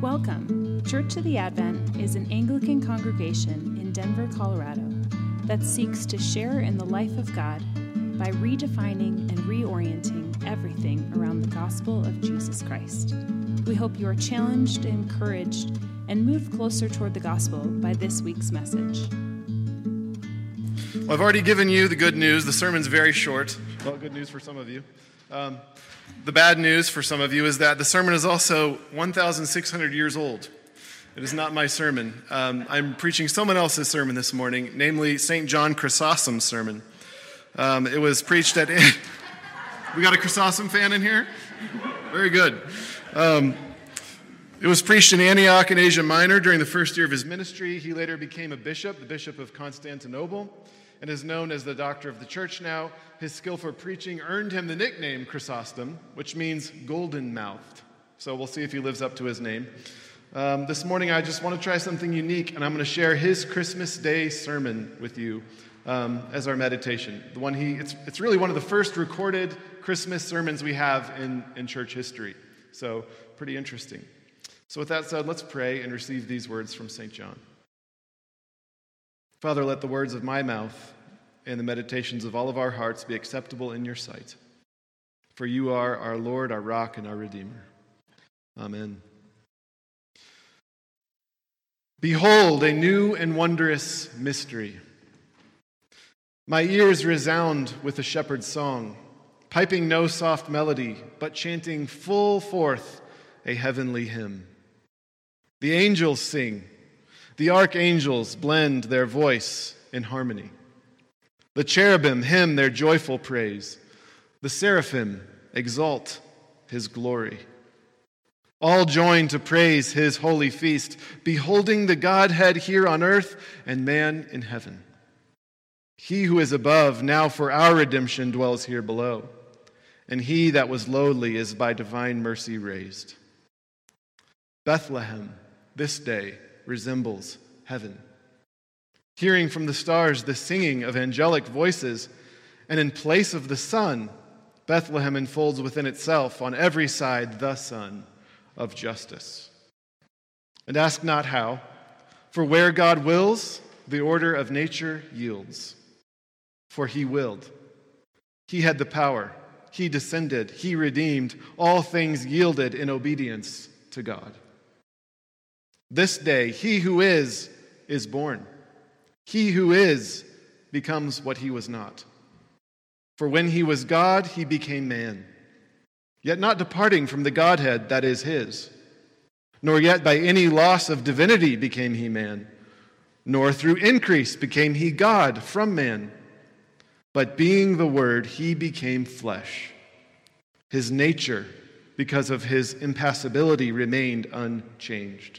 Welcome. Church of the Advent is an Anglican congregation in Denver, Colorado, that seeks to share in the life of God by redefining and reorienting everything around the gospel of Jesus Christ. We hope you are challenged, encouraged, and moved closer toward the gospel by this week's message. Well, I've already given you the good news. The sermon's very short. Well, good news for some of you. The bad news for some of you is that the sermon is also 1,600 years old. It is not my sermon. I'm preaching someone else's sermon this morning, namely St. John Chrysostom's sermon. It was preached at... We got a Chrysostom fan in here? Very good. It was preached in Antioch in Asia Minor during the first year of his ministry. He later became a bishop, the Bishop of Constantinople, and is known as the Doctor of the Church now. His skill for preaching earned him the nickname Chrysostom, which means golden-mouthed. So we'll see if he lives up to his name. This morning, I just want to try something unique, and I'm going to share his Christmas Day sermon with you as our meditation. The one it's really one of the first recorded Christmas sermons we have in church history. So pretty interesting. So with that said, let's pray and receive these words from St. John. Father, let the words of my mouth and the meditations of all of our hearts be acceptable in your sight. For you are our Lord, our rock, and our Redeemer. Amen. Behold, a new and wondrous mystery. My ears resound with the shepherd's song, piping no soft melody, but chanting full forth a heavenly hymn. The angels sing, the archangels blend their voice in harmony. The cherubim hymn their joyful praise, the seraphim exalt his glory. All join to praise his holy feast, beholding the Godhead here on earth and man in heaven. He who is above now for our redemption dwells here below, and he that was lowly is by divine mercy raised. Bethlehem, this day, resembles heaven. Hearing from the stars the singing of angelic voices, and in place of the sun, Bethlehem enfolds within itself on every side the sun of justice. And ask not how, for where God wills, the order of nature yields. For he willed. He had the power. He descended, he redeemed, all things yielded in obedience to God. This day, he who is born. He who is becomes what he was not. For when he was God, he became man, yet not departing from the Godhead that is his. Nor yet by any loss of divinity became he man, nor through increase became he God from man. But being the Word, he became flesh. His nature, because of his impassibility, remained unchanged.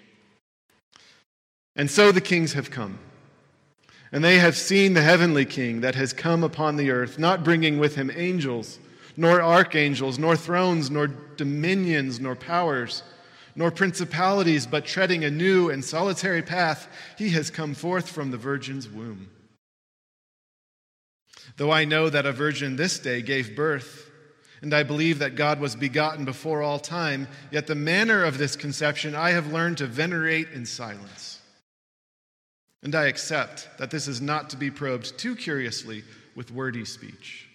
And so the kings have come, and they have seen the heavenly King that has come upon the earth, not bringing with him angels, nor archangels, nor thrones, nor dominions, nor powers, nor principalities, but treading a new and solitary path. He has come forth from the virgin's womb. Though I know that a virgin this day gave birth, and I believe that God was begotten before all time, yet the manner of this conception I have learned to venerate in silence. And I accept that this is not to be probed too curiously with wordy speech.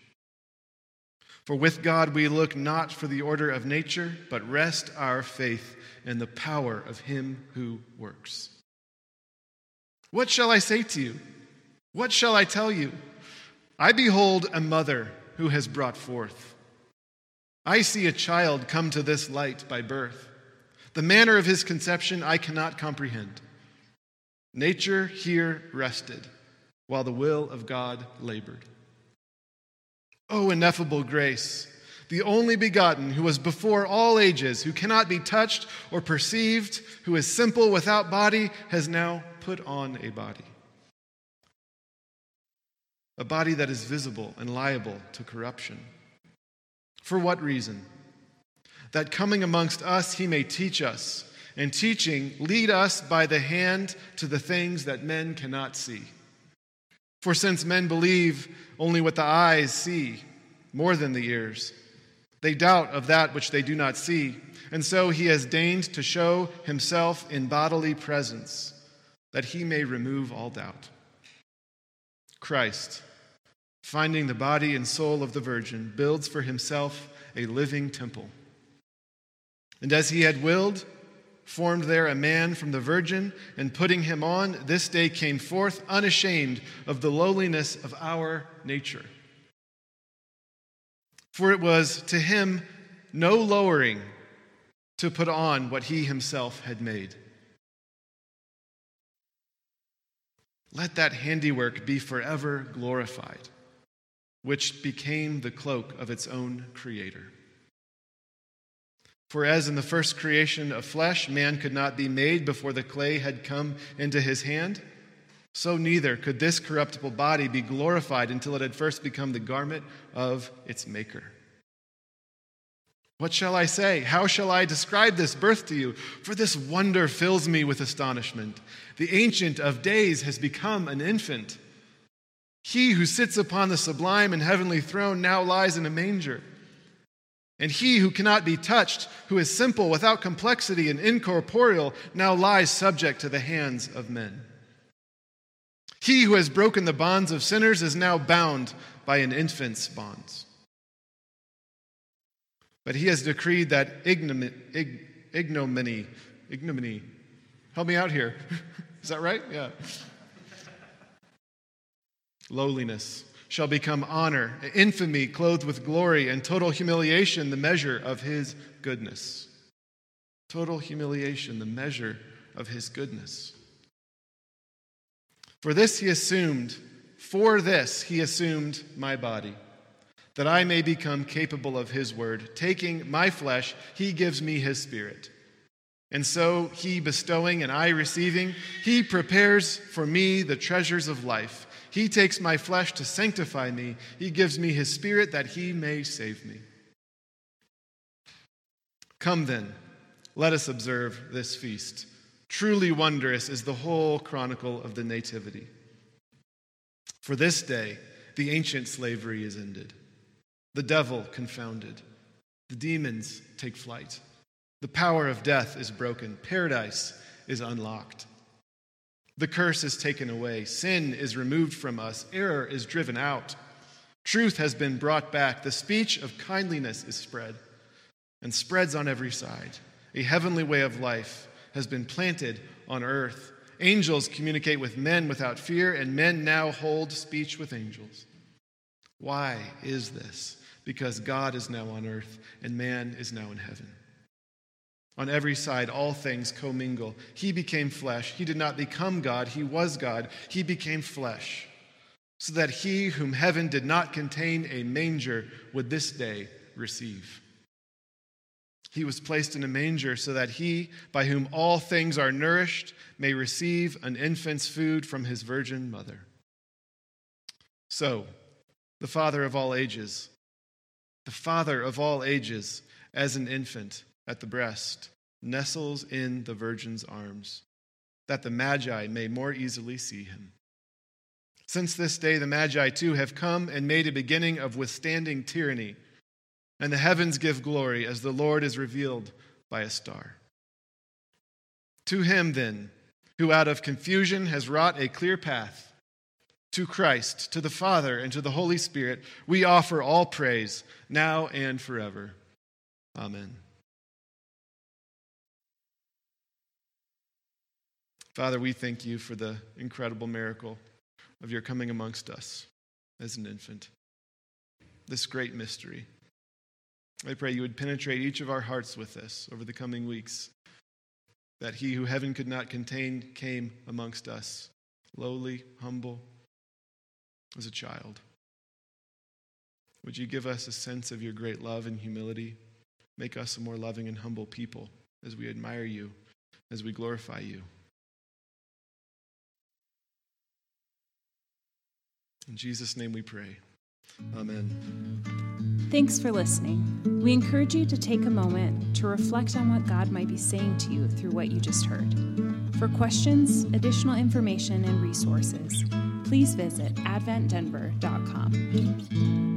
For with God we look not for the order of nature, but rest our faith in the power of him who works. What shall I say to you? What shall I tell you? I behold a mother who has brought forth. I see a child come to this light by birth. The manner of his conception I cannot comprehend. Nature here rested, while the will of God labored. O ineffable grace, the only begotten, who was before all ages, who cannot be touched or perceived, who is simple without body, has now put on a body. A body that is visible and liable to corruption. For what reason? That coming amongst us he may teach us, and teaching lead us by the hand to the things that men cannot see. For since men believe only what the eyes see, more than the ears, They doubt of that which they do not see, and so he has deigned to show himself in bodily presence, that he may remove all doubt. Christ, finding the body and soul of the Virgin, builds for himself a living temple. And as he had willed, formed there a man from the Virgin, and putting him on, this day came forth unashamed of the lowliness of our nature. For it was to him no lowering to put on what he himself had made. Let that handiwork be forever glorified, which became the cloak of its own creator. For as in the first creation of flesh, man could not be made before the clay had come into his hand, so neither could this corruptible body be glorified until it had first become the garment of its maker. What shall I say? How shall I describe this birth to you? For this wonder fills me with astonishment. The Ancient of Days has become an infant. He who sits upon the sublime and heavenly throne now lies in a manger. And he who cannot be touched, who is simple, without complexity, and incorporeal, now lies subject to the hands of men. He who has broken the bonds of sinners is now bound by an infant's bonds. But he has decreed that ignominy, help me out here. Is that right? Yeah. Lowliness shall become honor, infamy clothed with glory, and total humiliation the measure of his goodness. Total humiliation the measure of his goodness. For this he assumed my body, that I may become capable of his word. Taking my flesh, he gives me his spirit. And so he bestowing and I receiving, he prepares for me the treasures of life. He takes my flesh to sanctify me. He gives me his spirit that he may save me. Come then, let us observe this feast. Truly wondrous is the whole chronicle of the Nativity. For this day, the ancient slavery is ended. The devil confounded. The demons take flight. The power of death is broken. Paradise is unlocked. The curse is taken away. Sin is removed from us. Error is driven out. Truth has been brought back. The speech of kindliness is spread, and spreads on every side. A heavenly way of life has been planted on earth. Angels communicate with men without fear, and men now hold speech with angels. Why is this? Because God is now on earth and man is now in heaven. On every side, all things commingle. He became flesh. He did not become God. He was God. He became flesh, so that he whom heaven did not contain a manger would this day receive. He was placed in a manger so that he, by whom all things are nourished, may receive an infant's food from his virgin mother. So, the Father of all ages, as an infant at the breast, nestles in the Virgin's arms, that the Magi may more easily see him. Since this day, the Magi too have come and made a beginning of withstanding tyranny, and the heavens give glory as the Lord is revealed by a star. To him, then, who out of confusion has wrought a clear path, to Christ, to the Father, and to the Holy Spirit, we offer all praise, now and forever. Amen. Father, we thank you for the incredible miracle of your coming amongst us as an infant, this great mystery. I pray you would penetrate each of our hearts with this over the coming weeks, that he who heaven could not contain came amongst us, lowly, humble, as a child. Would you give us a sense of your great love and humility? Make us a more loving and humble people as we admire you, as we glorify you. In Jesus' name we pray. Amen. Thanks for listening. We encourage you to take a moment to reflect on what God might be saying to you through what you just heard. For questions, additional information, and resources, please visit adventdenver.com.